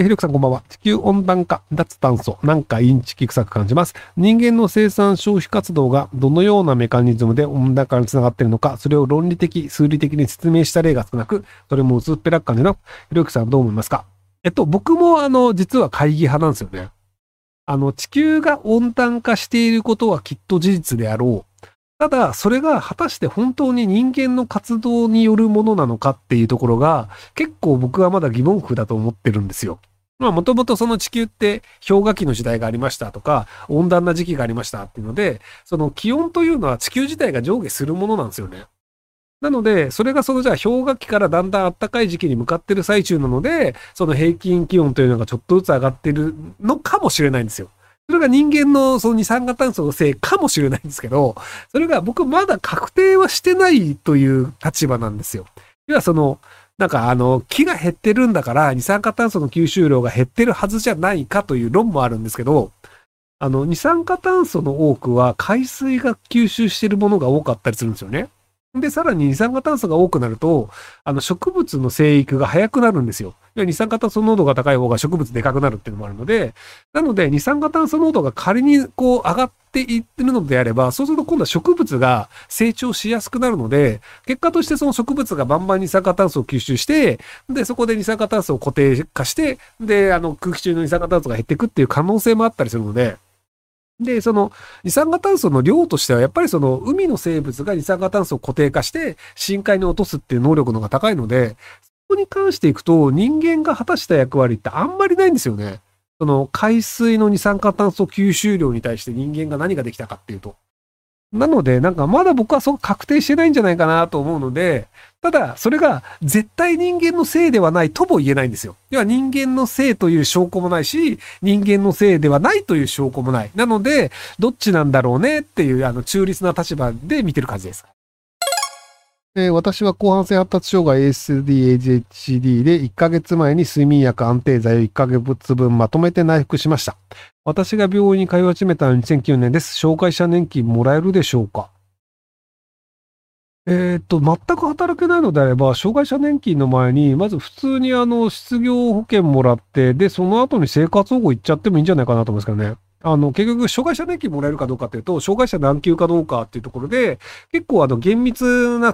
ひろゆきさんこんばんは。地球温暖化、脱炭素、なんかインチキ臭く感じます。人間の生産消費活動がどのようなメカニズムで温暖化につながっているのか、それを論理的、数理的に説明した例が少なく、それも薄っぺらく感じの。ひろゆきさんどう思いますか？僕も実は懐疑派なんですよね。地球が温暖化していることはきっと事実であろう。ただ、それが果たして本当に人間の活動によるものなのかっていうところが、結構僕はまだ疑問符だと思ってるんですよ。まあ、もともとその地球って氷河期の時代がありましたとか、温暖な時期がありましたっていうので、その気温というのは地球自体が上下するものなんですよね。なので、それがじゃあ氷河期からだんだん暖かい時期に向かってる最中なので、その平均気温というのがちょっとずつ上がってるのかもしれないんですよ。それが人間のその二酸化炭素のせいかもしれないんですけど、それが僕まだ確定はしてないという立場なんですよ。要は木が減ってるんだから二酸化炭素の吸収量が減ってるはずじゃないかという論もあるんですけど、二酸化炭素の多くは海水が吸収してるものが多かったりするんですよね。で、さらに二酸化炭素が多くなると、植物の生育が早くなるんですよ。二酸化炭素濃度が高い方が植物でかくなるっていうのもあるので、なので二酸化炭素濃度が仮に上がっていってるのであれば、そうすると今度は植物が成長しやすくなるので、結果としてその植物がバンバン二酸化炭素を吸収して、で、そこで二酸化炭素を固定化して、で、空気中の二酸化炭素が減っていくっていう可能性もあったりするので、で、その二酸化炭素の量としては、やっぱり海の生物が二酸化炭素を固定化して深海に落とすっていう能力の方が高いので、そこに関していくと人間が果たした役割ってあんまりないんですよね。海水の二酸化炭素吸収量に対して人間が何ができたかっていうと。なので、まだ僕はそう確定してないんじゃないかなと思うので、ただ、それが絶対人間のせいではないとも言えないんですよ。要は人間のせいという証拠もないし、人間のせいではないという証拠もない。なので、どっちなんだろうねっていう、中立な立場で見てる感じです。私は広汎性発達障害 ASD、ADHD で1ヶ月前に睡眠薬安定剤を1ヶ月分まとめて内服しました。私が病院に通い始めたのは2009年です。障害者年金もらえるでしょうか？全く働けないのであれば、障害者年金の前に、まず普通に失業保険もらって、で、その後に生活保護行っちゃってもいいんじゃないかなと思うんですけどね。結局、障害者年金もらえるかどうかっていうと、障害者何級かどうかっていうところで、結構厳密な、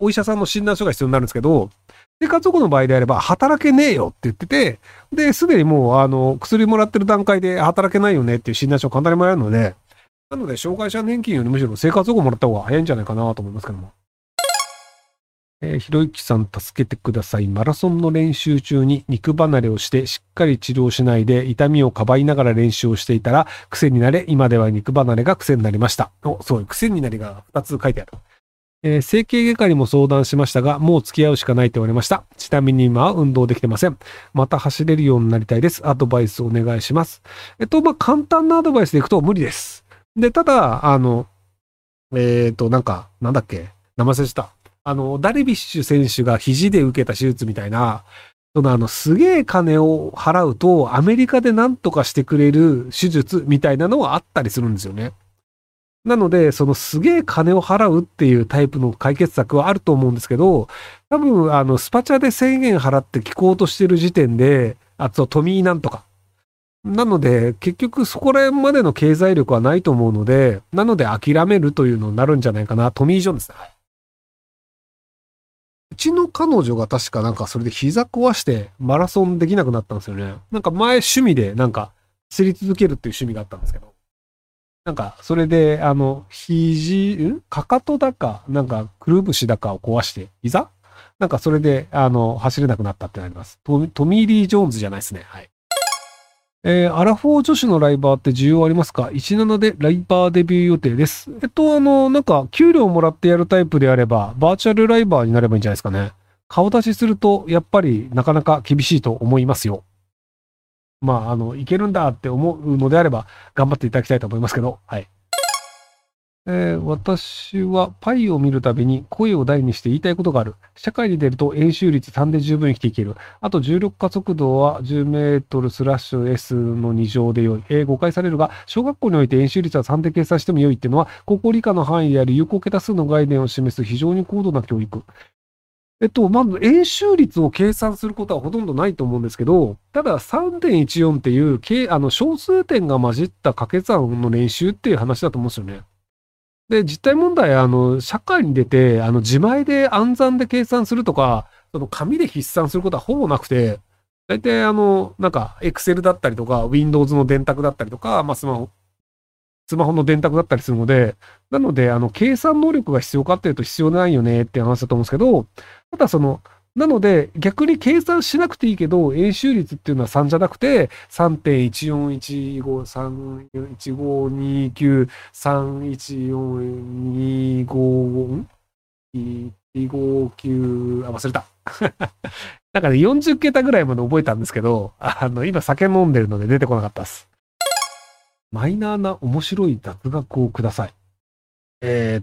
お医者さんの診断書が必要になるんですけど、生活保護の場合であれば、働けねえよって言ってて、で、すでにもう、薬もらってる段階で働けないよねっていう診断書を簡単にもらえるので、なので、障害者年金よりむしろ生活保護もらった方が早いんじゃないかなと思いますけども。ひろゆきさん助けてください。マラソンの練習中に肉離れをしてしっかり治療しないで痛みをかばいながら練習をしていたら癖になれ、今では肉離れが癖になりました。お、そう、癖になりが2つ書いてある。整形外科にも相談しましたが、もう付き合うしかないと言われました。ちなみに今は運動できてません。また走れるようになりたいです。アドバイスお願いします。簡単なアドバイスでいくと無理です。で、ただ、なんだっけ、名前した。ダルビッシュ選手が肘で受けた手術みたいな、すげえ金を払うと、アメリカでなんとかしてくれる手術みたいなのはあったりするんですよね。なので、すげえ金を払うっていうタイプの解決策はあると思うんですけど、多分、スパチャで1000円払って聞こうとしてる時点で、あと、トミーなんとか。なので、結局そこら辺までの経済力はないと思うので、なので諦めるというのになるんじゃないかな。トミー・ジョンですね。うちの彼女が確かそれで膝壊してマラソンできなくなったんですよね。前趣味で走り続けるっていう趣味があったんですけど。それでかかとだか、くるぶしだかを壊して、膝それで走れなくなったってなります。トミー・リー・ジョーンズじゃないですね。はい。アラフォー女子のライバーって需要ありますか？17でライバーデビュー予定です。給料もらってやるタイプであれば、バーチャルライバーになればいいんじゃないですかね。顔出しすると、やっぱりなかなか厳しいと思いますよ。まあ、いけるんだって思うのであれば、頑張っていただきたいと思いますけど、はい。私はパイを見るたびに声を大にして言いたいことがある。社会に出ると円周率3で十分生きていける。あと16加速度は10メートルスラッシュ S の2乗で良い。誤解されるが、小学校において円周率は3で計算しても良いっていうのは、高校理科の範囲である有効桁数の概念を示す非常に高度な教育。まず、円周率を計算することはほとんどないと思うんですけど、ただ 3.14 っていう小数点が混じった掛け算の練習っていう話だと思うんですよね。で、実際問題、社会に出て、自前で暗算で計算するとか、その紙で筆算することはほぼなくて、大体Excel だったりとか、Windows の電卓だったりとか、まあスマホの電卓だったりするので、なので、計算能力が必要かっていうと必要ないよねって話だと思うんですけど、ただなので、逆に計算しなくていいけど、円周率っていうのは3じゃなくて、3.141529314255259159、忘れた。なんかね、40桁ぐらいまで覚えたんですけど、今酒飲んでるので出てこなかったです。マイナーな面白い雑学をください。前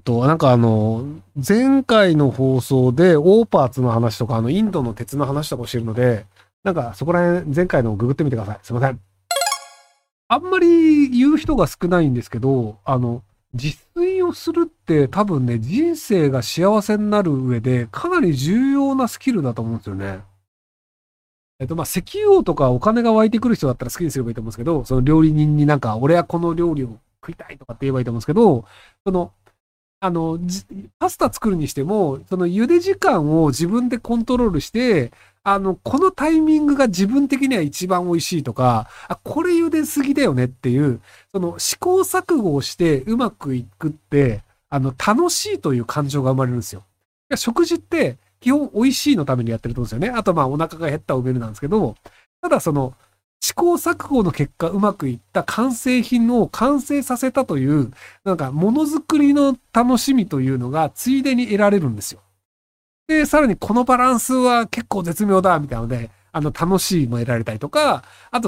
回の放送でオーパーツの話とか、インドの鉄の話とかをしてるので、なんかそこら辺前回のをググってみてください。すいません。あんまり言う人が少ないんですけど、自炊をするって多分ね、人生が幸せになる上でかなり重要なスキルだと思うんですよね。石油王とかお金が湧いてくる人だったら好きにすればいいと思うんですけど、その料理人になんか、俺はこの料理を食いたいとかって言えばいいと思うんですけど、パスタ作るにしても、茹で時間を自分でコントロールして、このタイミングが自分的には一番美味しいとか、これ茹ですぎだよねっていう、試行錯誤をしてうまくいくって、楽しいという感情が生まれるんですよ。食事って、基本美味しいのためにやってると思うんですよね。あとお腹が減ったを埋めるなんですけど、ただ試行錯誤の結果うまくいった完成品を完成させたという、なんかものづくりの楽しみというのがついでに得られるんですよ。で、さらにこのバランスは結構絶妙だ、みたいなので、楽しいも得られたりとか、あと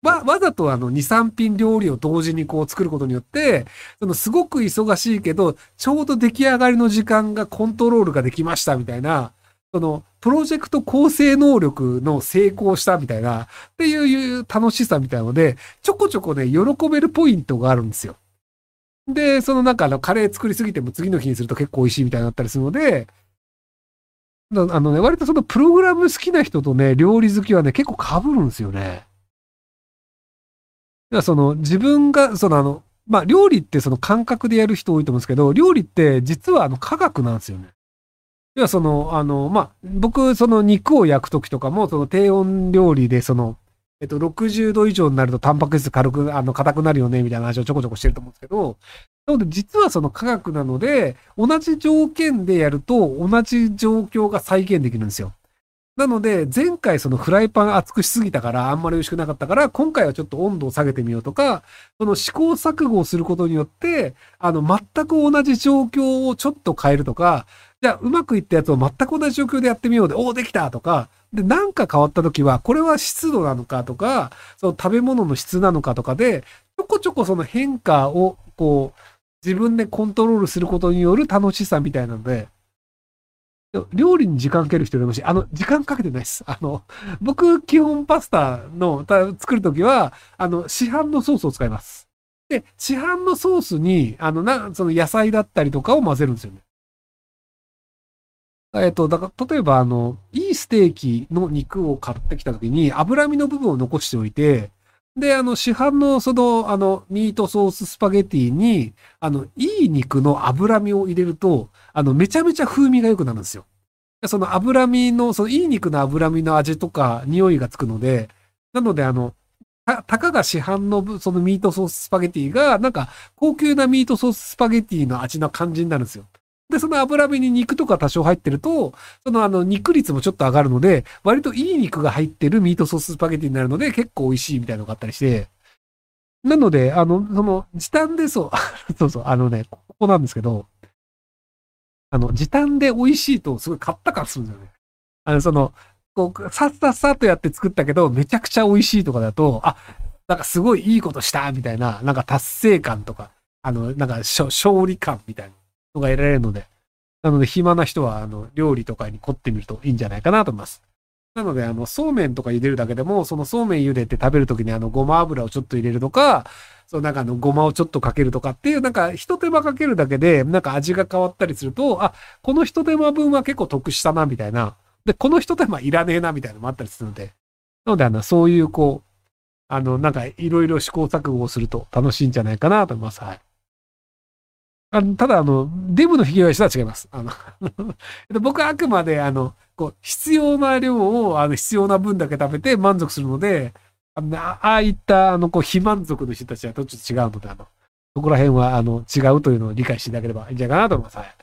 わざと2、3品料理を同時にこう作ることによって、すごく忙しいけど、ちょうど出来上がりの時間がコントロールができましたみたいな、プロジェクト構成能力の成功したみたいな、っていう楽しさみたいなので、ちょこちょこね、喜べるポイントがあるんですよ。で、カレー作りすぎても次の日にすると結構美味しいみたいになったりするので、割とプログラム好きな人とね、料理好きはね、結構被るんですよね。自分が、料理って感覚でやる人多いと思うんですけど、料理って実は科学なんですよね。要は僕、肉を焼くときとかも、低温料理で、60度以上になるとタンパク質軽く、硬くなるよね、みたいな話をちょこちょこしてると思うんですけど、なので実は科学なので、同じ条件でやると、同じ状況が再現できるんですよ。なので、前回フライパン熱くしすぎたから、あんまり美味しくなかったから、今回はちょっと温度を下げてみようとか、試行錯誤をすることによって、全く同じ状況をちょっと変えるとか、じゃあうまくいったやつを全く同じ状況でやってみようで、おーできたとか、で、なんか変わった時は、これは湿度なのかとか、食べ物の質なのかとかで、ちょこちょこ変化を、こう、自分でコントロールすることによる楽しさみたいなので、料理に時間かける人いるし、時間かけてないです。僕、基本パスタの作るときは、市販のソースを使います。で、市販のソースに、野菜だったりとかを混ぜるんですよね。だから、例えば、いいステーキの肉を買ってきたときに、脂身の部分を残しておいて、で、市販の、ミートソーススパゲティに、いい肉の脂身を入れると、めちゃめちゃ風味が良くなるんですよ。いい肉の脂身の味とか、匂いがつくので、なので、たかが市販の、ミートソーススパゲティが、なんか、高級なミートソーススパゲティの味な感じになるんですよ。で、脂身に肉とか多少入ってると、肉率もちょっと上がるので、割といい肉が入ってるミートソーススパゲティになるので、結構美味しいみたいなのがあったりして。なので、時短でそうそう、ここなんですけど、時短で美味しいとすごい買った感するんですよね。さっさっさとやって作ったけど、めちゃくちゃ美味しいとかだと、あ、なんかすごいいいことしたみたいな、なんか達成感とか、なんか勝利感みたいな。が得られるので、なので暇な人は料理とかに凝ってみるといいんじゃないかなと思います。なのでそうめんとか茹でるだけでも、そうめん茹でて食べるときにごま油をちょっと入れるとか、そう、なんかごまをちょっとかけるとかっていう、なんか一手間かけるだけで、なんか味が変わったりすると、あ、この一手間分は結構得したな、みたいな。で、この一手間いらねえな、みたいなのもあったりするので。なので、そういう、こう、なんかいろいろ試行錯誤をすると楽しいんじゃないかなと思います。はい。ただ、デブのひげわしとは違います。僕はあくまで、こう、必要な量を、必要な分だけ食べて満足するので、ああいった、こう、非満足の人たちはちょっと違うので、そこら辺は、違うというのを理解していただければいいんじゃないかなと思います。はい。